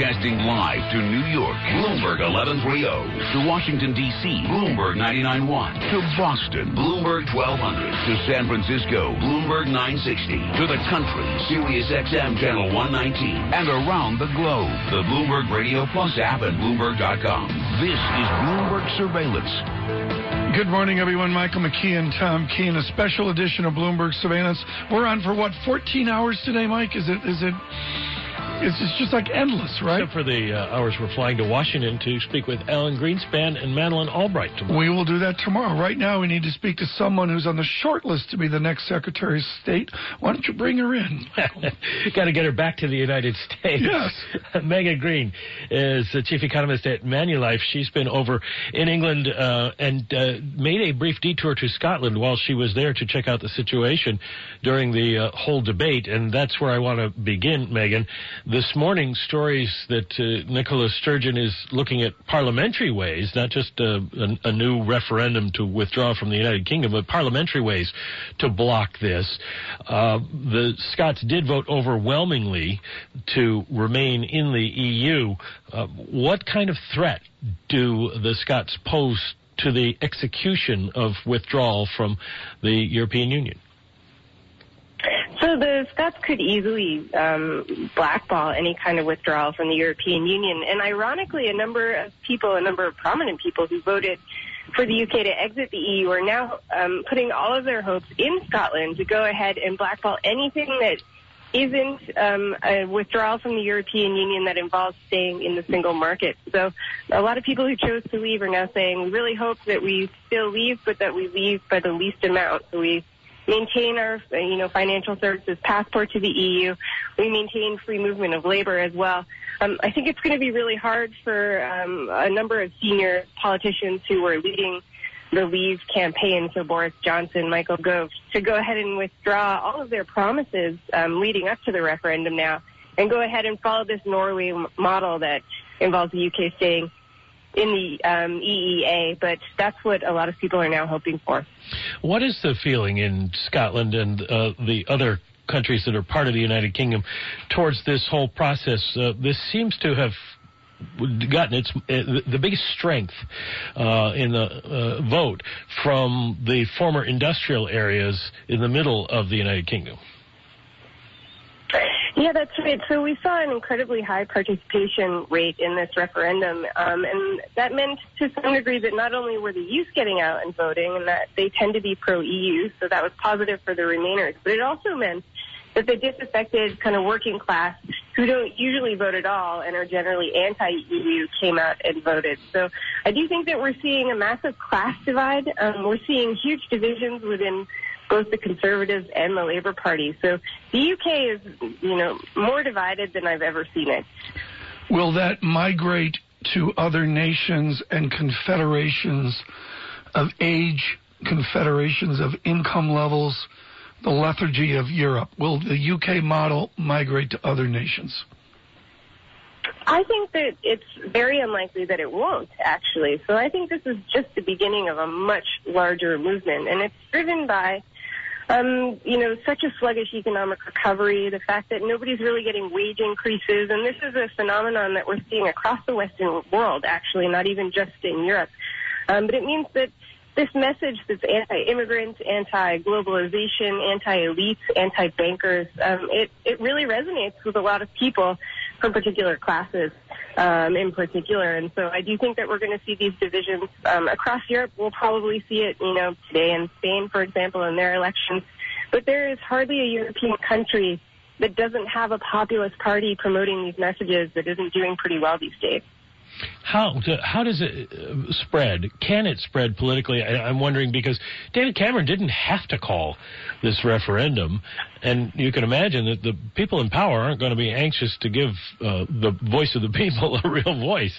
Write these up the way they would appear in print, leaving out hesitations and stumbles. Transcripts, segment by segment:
broadcasting live to New York, Bloomberg 1130, to Washington, D.C., Bloomberg 99.1, to Boston, Bloomberg 1200, to San Francisco, Bloomberg 960, to the country, Sirius XM Channel 119, and around the globe, the Bloomberg Radio Plus app and Bloomberg.com. This is Bloomberg Surveillance. Good morning, everyone. Michael McKee and Tom Keene, a special edition of Bloomberg Surveillance. We're on for, what, 14 hours today, Mike? It's just like endless, right? Except for the hours we're flying to Washington to speak with Alan Greenspan and Madeleine Albright tomorrow. We will do that tomorrow. Right now, we need to speak to someone who's on the short list to be the next Secretary of State. Why don't you bring her in? Got to get her back to the United States. Yes. Megan Greene is the chief economist at Manulife. She's been over in England and made a brief detour to Scotland while she was there to check out the situation during the whole debate. And that's where I want to begin, Megan. This morning, stories that Nicola Sturgeon is looking at parliamentary ways, not just a new referendum to withdraw from the United Kingdom, but parliamentary ways to block this. The Scots did vote overwhelmingly to remain in the EU. What kind of threat do the Scots pose to the execution of withdrawal from the European Union? So the Scots could easily blackball any kind of withdrawal from the European Union. And ironically, a number of prominent people who voted for the UK to exit the EU are now putting all of their hopes in Scotland to go ahead and blackball anything that isn't a withdrawal from the European Union that involves staying in the single market. So a lot of people who chose to leave are now saying, we really hope that we still leave, but that we leave by the least amount. So we maintain our, financial services passport to the EU. We maintain free movement of labor as well. I think it's going to be really hard for a number of senior politicians who were leading the Leave campaign, so Boris Johnson, Michael Gove, to go ahead and withdraw all of their promises leading up to the referendum now and go ahead and follow this Norway model that involves the UK staying in the EEA, but that's what a lot of people are now hoping for. What is the feeling in Scotland and the other countries that are part of the United Kingdom towards this whole process? This seems to have gotten the biggest strength in the vote from the former industrial areas in the middle of the United Kingdom. Yeah, that's right. So we saw an incredibly high participation rate in this referendum, and that meant to some degree that not only were the youth getting out and voting, and that they tend to be pro-EU, so that was positive for the Remainers, but it also meant that the disaffected kind of working class who don't usually vote at all and are generally anti-EU came out and voted. So I do think that we're seeing a massive class divide. We're seeing huge divisions within both the Conservatives and the Labour Party. So the UK is, more divided than I've ever seen it. Will that migrate to other nations and confederations of age, confederations of income levels, the lethargy of Europe? Will the UK model migrate to other nations? I think that it's very unlikely that it won't, actually. So I think this is just the beginning of a much larger movement, and it's driven by such a sluggish economic recovery, the fact that nobody's really getting wage increases, and this is a phenomenon that we're seeing across the Western world, actually, not even just in Europe. But it means that this message that's anti-immigrants, anti-globalization, anti-elites, anti-bankers, it really resonates with a lot of people from particular classes in particular. And so I do think that we're going to see these divisions across Europe. We'll probably see it, today in Spain, for example, in their elections. But there is hardly a European country that doesn't have a populist party promoting these messages that isn't doing pretty well these days. How does it spread? Can it spread politically? I'm wondering because David Cameron didn't have to call this referendum, and you can imagine that the people in power aren't going to be anxious to give the voice of the people a real voice.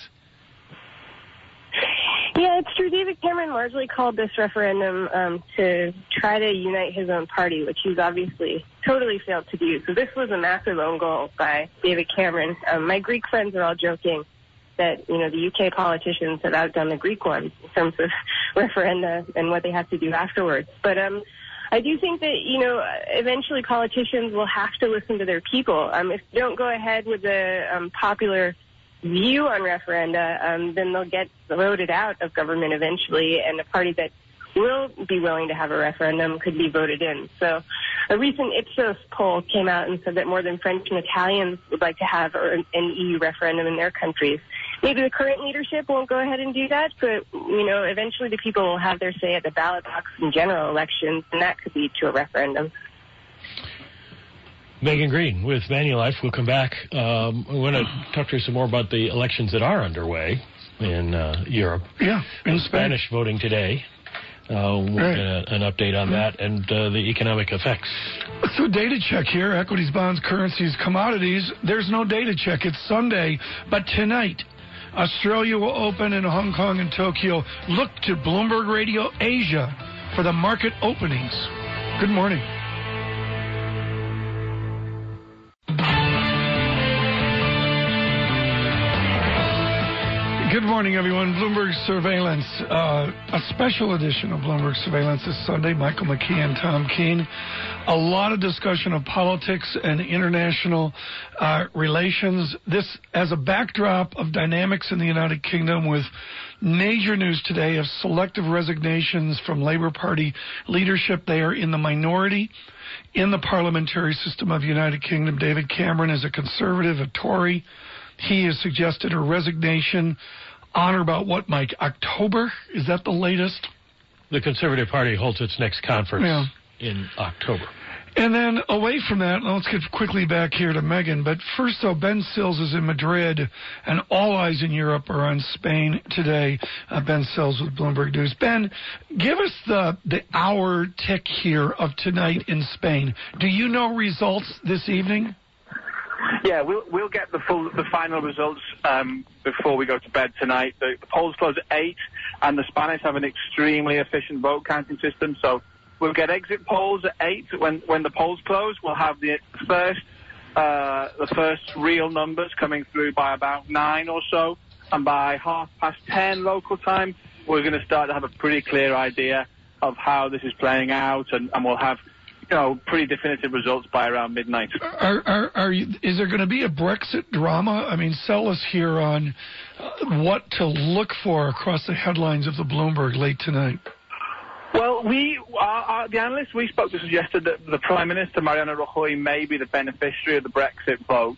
Yeah, it's true. David Cameron largely called this referendum to try to unite his own party, which he's obviously totally failed to do. So this was a massive own goal by David Cameron. My Greek friends are all joking that, the UK politicians have outdone the Greek ones in terms of referenda and what they have to do afterwards. But I do think that, eventually politicians will have to listen to their people. If they don't go ahead with the popular view on referenda, then they'll get voted out of government eventually, and the party that will be willing to have a referendum could be voted in. So a recent Ipsos poll came out and said that more than French and Italians would like to have an EU referendum in their countries. Maybe the current leadership won't go ahead and do that, but, you know, eventually the people will have their say at the ballot box in general elections, and that could lead to a referendum. Megan Greene with Manulife. We'll come back. We want to talk to you some more about the elections that are underway in Europe. Yeah, in Spanish voting today. We'll get an update on that and the economic effects. So data check here, equities, bonds, currencies, commodities. There's no data check. It's Sunday, but tonight Australia will open in Hong Kong and Tokyo. Look to Bloomberg Radio Asia for the market openings. Good morning. Good morning, everyone. Bloomberg Surveillance, a special edition of Bloomberg Surveillance this Sunday. Michael McKee and Tom Keene. A lot of discussion of politics and international relations. This as a backdrop of dynamics in the United Kingdom with major news today of selective resignations from Labour Party leadership. They are in the minority in the parliamentary system of the United Kingdom. David Cameron is a Conservative, a Tory. He has suggested a resignation on or about what, Mike, October? Is that the latest? The Conservative Party holds its next conference in October. And then away from that, let's get quickly back here to Megan. But first, though, Ben Sills is in Madrid, and all eyes in Europe are on Spain today. Ben Sills with Bloomberg News. Ben, give us the hour tick here of tonight in Spain. Do you know results this evening? Yeah, we'll get the final results before we go to bed tonight. The polls close at 8, and the Spanish have an extremely efficient vote counting system. So we'll get exit polls at 8 when the polls close. We'll have the first real numbers coming through by about 9 or so, and by 10:30 local time, we're going to start to have a pretty clear idea of how this is playing out, and we'll have, you know, pretty definitive results by around midnight. Is there going to be a Brexit drama? I mean, sell us here on what to look for across the headlines of the Bloomberg late tonight. Well, the analysts we spoke to suggested that the Prime Minister, Mariano Rajoy, may be the beneficiary of the Brexit vote.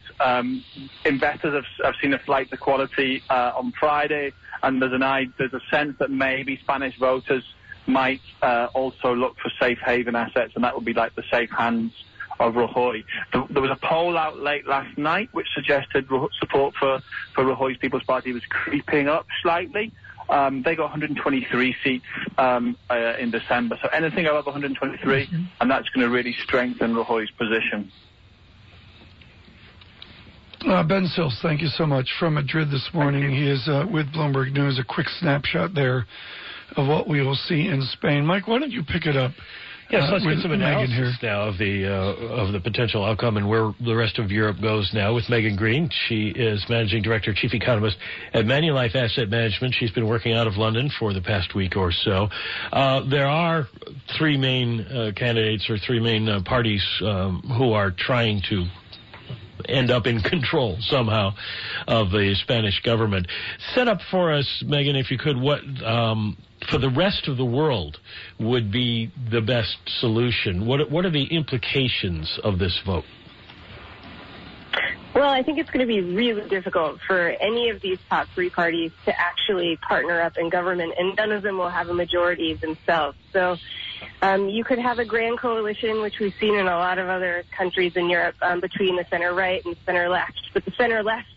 Investors have seen a flight to quality on Friday, and there's a sense that maybe Spanish voters might also look for safe haven assets, and that would be like the safe hands of Rajoy. There was a poll out late last night which suggested support for Rajoy's People's Party was creeping up slightly. They got 123 seats in December, so anything above 123, and that's going to really strengthen Rajoy's position. Ben Sills, thank you so much. From Madrid this morning, he is with Bloomberg News. A quick snapshot there of what we will see in Spain. Mike, why don't you pick it up? Yes, let's get some analysis here now of the potential outcome and where the rest of Europe goes now with Megan Greene. She is Managing Director, Chief Economist at Manulife Asset Management. She's been working out of London for the past week or so. There are three main candidates or three main parties who are trying to end up in control somehow of the Spanish government. Set up for us, Megan, if you could, what for the rest of the world would be the best solution. What are the implications of this vote? Well, I think it's going to be really difficult for any of these top three parties to actually partner up in government, and none of them will have a majority themselves. So you could have a grand coalition, which we've seen in a lot of other countries in Europe, between the center-right and center-left. But the center-left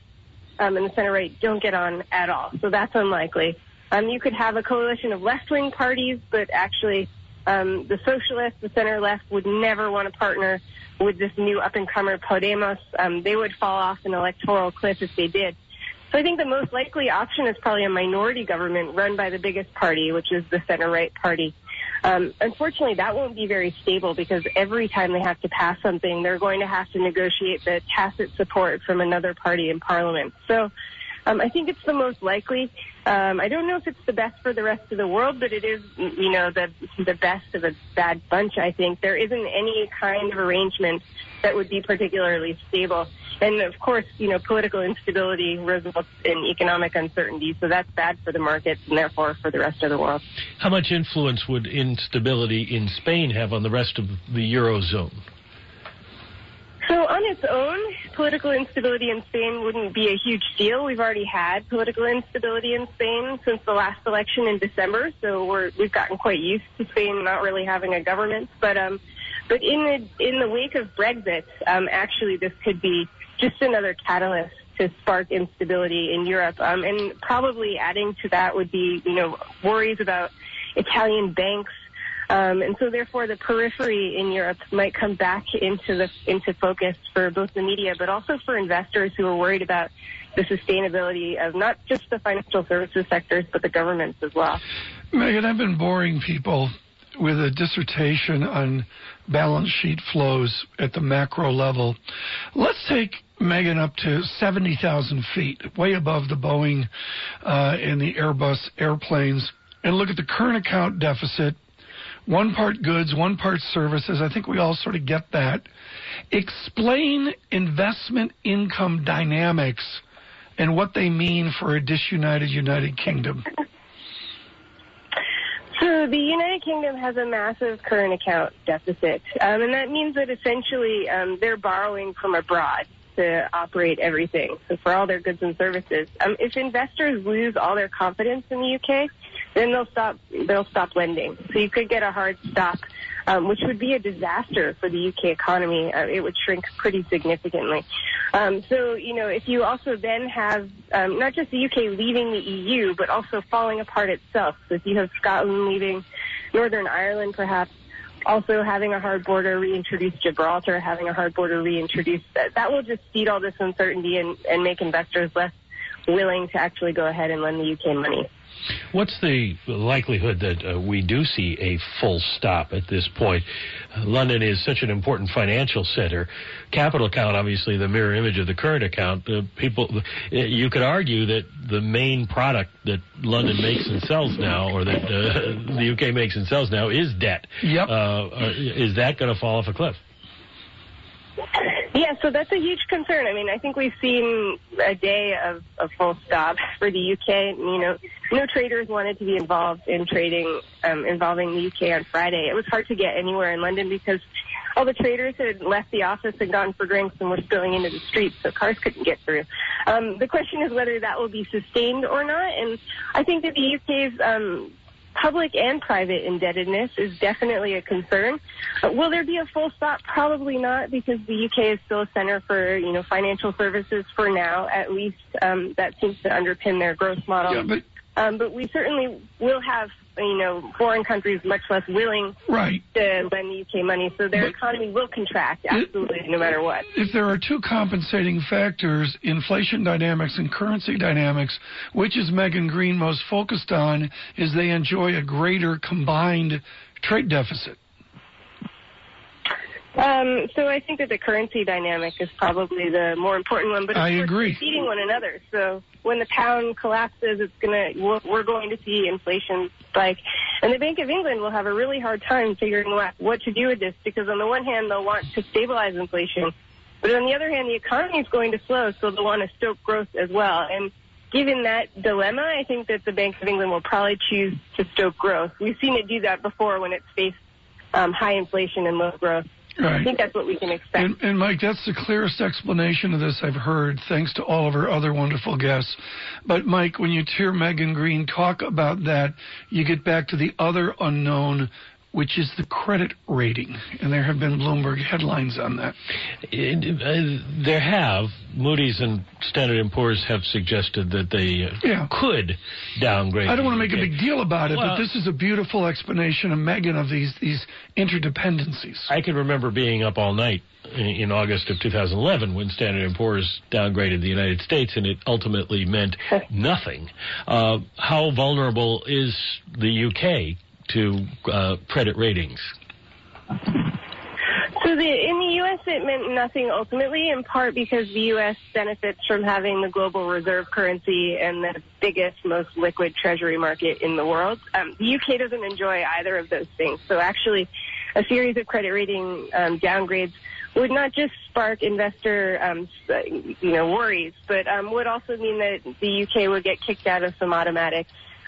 and the center-right don't get on at all, so that's unlikely. You could have a coalition of left-wing parties, but actually the socialists, the center-left, would never want to partner with this new up-and-comer Podemos. They would fall off an electoral cliff if they did. So I think the most likely option is probably a minority government run by the biggest party, which is the center-right party. Unfortunately, that won't be very stable because every time they have to pass something, they're going to have to negotiate the tacit support from another party in parliament. So I think it's the most likely. I don't know if it's the best for the rest of the world, but it is, you know, the best of a bad bunch, I think. There isn't any kind of arrangement that would be particularly stable. And, of course, you know, political instability results in economic uncertainty, so that's bad for the markets and, therefore, for the rest of the world. How much influence would instability in Spain have on the rest of the Eurozone? So on its own, political instability in Spain wouldn't be a huge deal. We've already had political instability in Spain since the last election in December, so we've gotten quite used to Spain not really having a government. But in the wake of Brexit, actually this could be just another catalyst to spark instability in Europe. And probably adding to that would be, you know, worries about Italian banks. And so therefore the periphery in Europe might come back into focus for both the media, but also for investors who are worried about the sustainability of not just the financial services sectors, but the governments as well. Megan, I've been boring people with a dissertation on balance sheet flows at the macro level. Let's take Megan up to 70,000 feet, way above the Boeing and the Airbus airplanes, and look at the current account deficit. One part goods, one part services. I think we all sort of get that. Explain investment income dynamics and what they mean for a disunited United Kingdom. So the United Kingdom has a massive current account deficit, and that means that essentially they're borrowing from abroad to operate everything, so for all their goods and services. If investors lose all their confidence in the UK, then they'll stop lending. So you could get a hard stop, which would be a disaster for the UK economy. It would shrink pretty significantly. So, you know, if you also then have not just the UK leaving the EU, but also falling apart itself. So if you have Scotland leaving, Northern Ireland perhaps, also having a hard border, reintroduce Gibraltar, having a hard border, reintroduce that will just feed all this uncertainty and make investors less willing to actually go ahead and lend the UK money. What's the likelihood that we do see a full stop at this point? London is such an important financial center. Capital account, obviously, the mirror image of the current account. You could argue that the main product that London makes and sells now, or that the UK makes and sells now, is debt. Yep. Is that going to fall off a cliff? Yeah, so that's a huge concern. I mean, I think we've seen a day of a full stop for the UK. You know, no traders wanted to be involved in trading involving the UK on Friday. It was hard to get anywhere in London because all the traders had left the office and gone for drinks and were spilling into the streets, so cars couldn't get through. The question is whether that will be sustained or not, and I think that the UK's public and private indebtedness is definitely a concern. Will there be a full stop? Probably not, because the UK is still a center for, you know, financial services for now, at least. That seems to underpin their growth model. Yeah, but we certainly will have, you know, foreign countries much less willing to lend the UK money, so their economy will contract, absolutely, no matter what. If there are two compensating factors, inflation dynamics and currency dynamics, which is Megan Greene most focused on, is they enjoy a greater combined trade deficit? So I think that the currency dynamic is probably the more important one, but I agree. It's feeding one another. So when the pound collapses, we're going to see inflation spike, and the Bank of England will have a really hard time figuring out what to do with this, because on the one hand they'll want to stabilize inflation, but on the other hand the economy is going to slow, so they'll want to stoke growth as well. And given that dilemma, I think that the Bank of England will probably choose to stoke growth. We've seen it do that before when it's faced high inflation and low growth. Right. I think that's what we can expect. And Mike, that's the clearest explanation of this I've heard, thanks to all of our other wonderful guests. But, Mike, when you hear Megan Greene talk about that, you get back to the other unknown, which is the credit rating. And there have been Bloomberg headlines on that. There have. Moody's and Standard & Poor's have suggested that they could downgrade. I don't want to make a big deal about it, but this is a beautiful explanation of Megan of these interdependencies. I can remember being up all night in August of 2011 when Standard & Poor's downgraded the United States, and it ultimately meant nothing. How vulnerable is the UK to credit ratings? So in the U.S., it meant nothing ultimately, in part because the U.S. benefits from having the global reserve currency and the biggest, most liquid treasury market in the world. The U.K. doesn't enjoy either of those things. So actually, a series of credit rating downgrades would not just spark investor worries, but would also mean that the U.K. would get kicked out of some automatic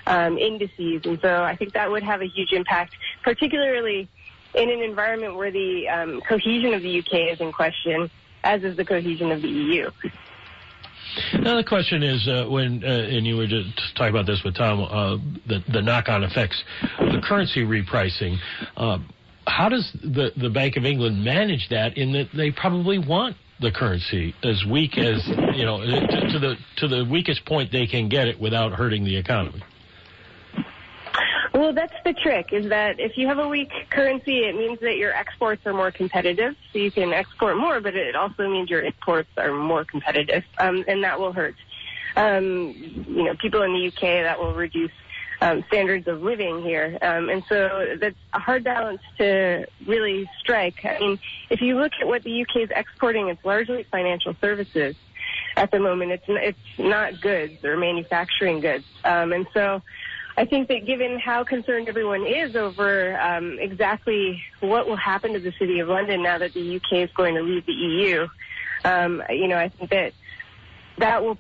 indices. And so I think that would have a huge impact, particularly in an environment where the cohesion of the UK is in question, as is the cohesion of the EU. Now the question is, and you were just talking about this with Tom, the knock-on effects, the currency repricing. How does the Bank of England manage that? In that they probably want the currency as weak as to the weakest point they can get it without hurting the economy. Well, that's the trick, is that if you have a weak currency, it means that your exports are more competitive. So you can export more, but it also means your imports are more competitive, and that will hurt. People in the UK, that will reduce standards of living here. And so that's a hard balance to really strike. I mean, if you look at what the UK is exporting, it's largely financial services at the moment. It's not goods or manufacturing goods. And so I think that given how concerned everyone is over exactly what will happen to the City of London now that the UK is going to leave the EU, I think that will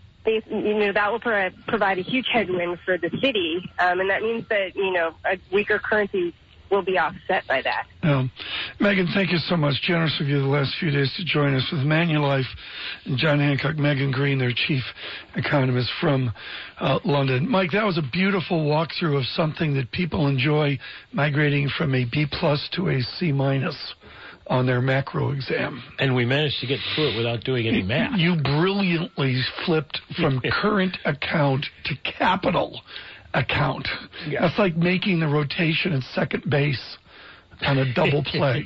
provide a huge headwind for the city, and that means that a weaker currency will be offset by that. Megan, thank you so much. Generous of you the last few days to join us with Manulife and John Hancock, Megan Greene, their chief economist from London. Mike, that was a beautiful walkthrough of something that people enjoy, migrating from a B+ to a C- on their macro exam. And we managed to get through it without doing any math. You brilliantly flipped from current account to capital account. Yeah. That's like making the rotation at second base on a double play.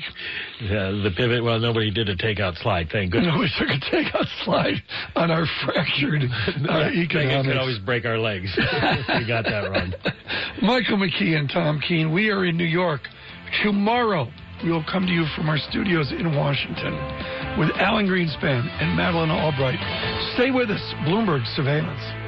The pivot, well, nobody did a takeout slide, thank goodness. No, we took a takeout slide on our fractured economics. Megan could always break our legs. We got that wrong. Michael McKee and Tom Keene, we are in New York. Tomorrow, we will come to you from our studios in Washington with Alan Greenspan and Madeleine Albright. Stay with us, Bloomberg Surveillance.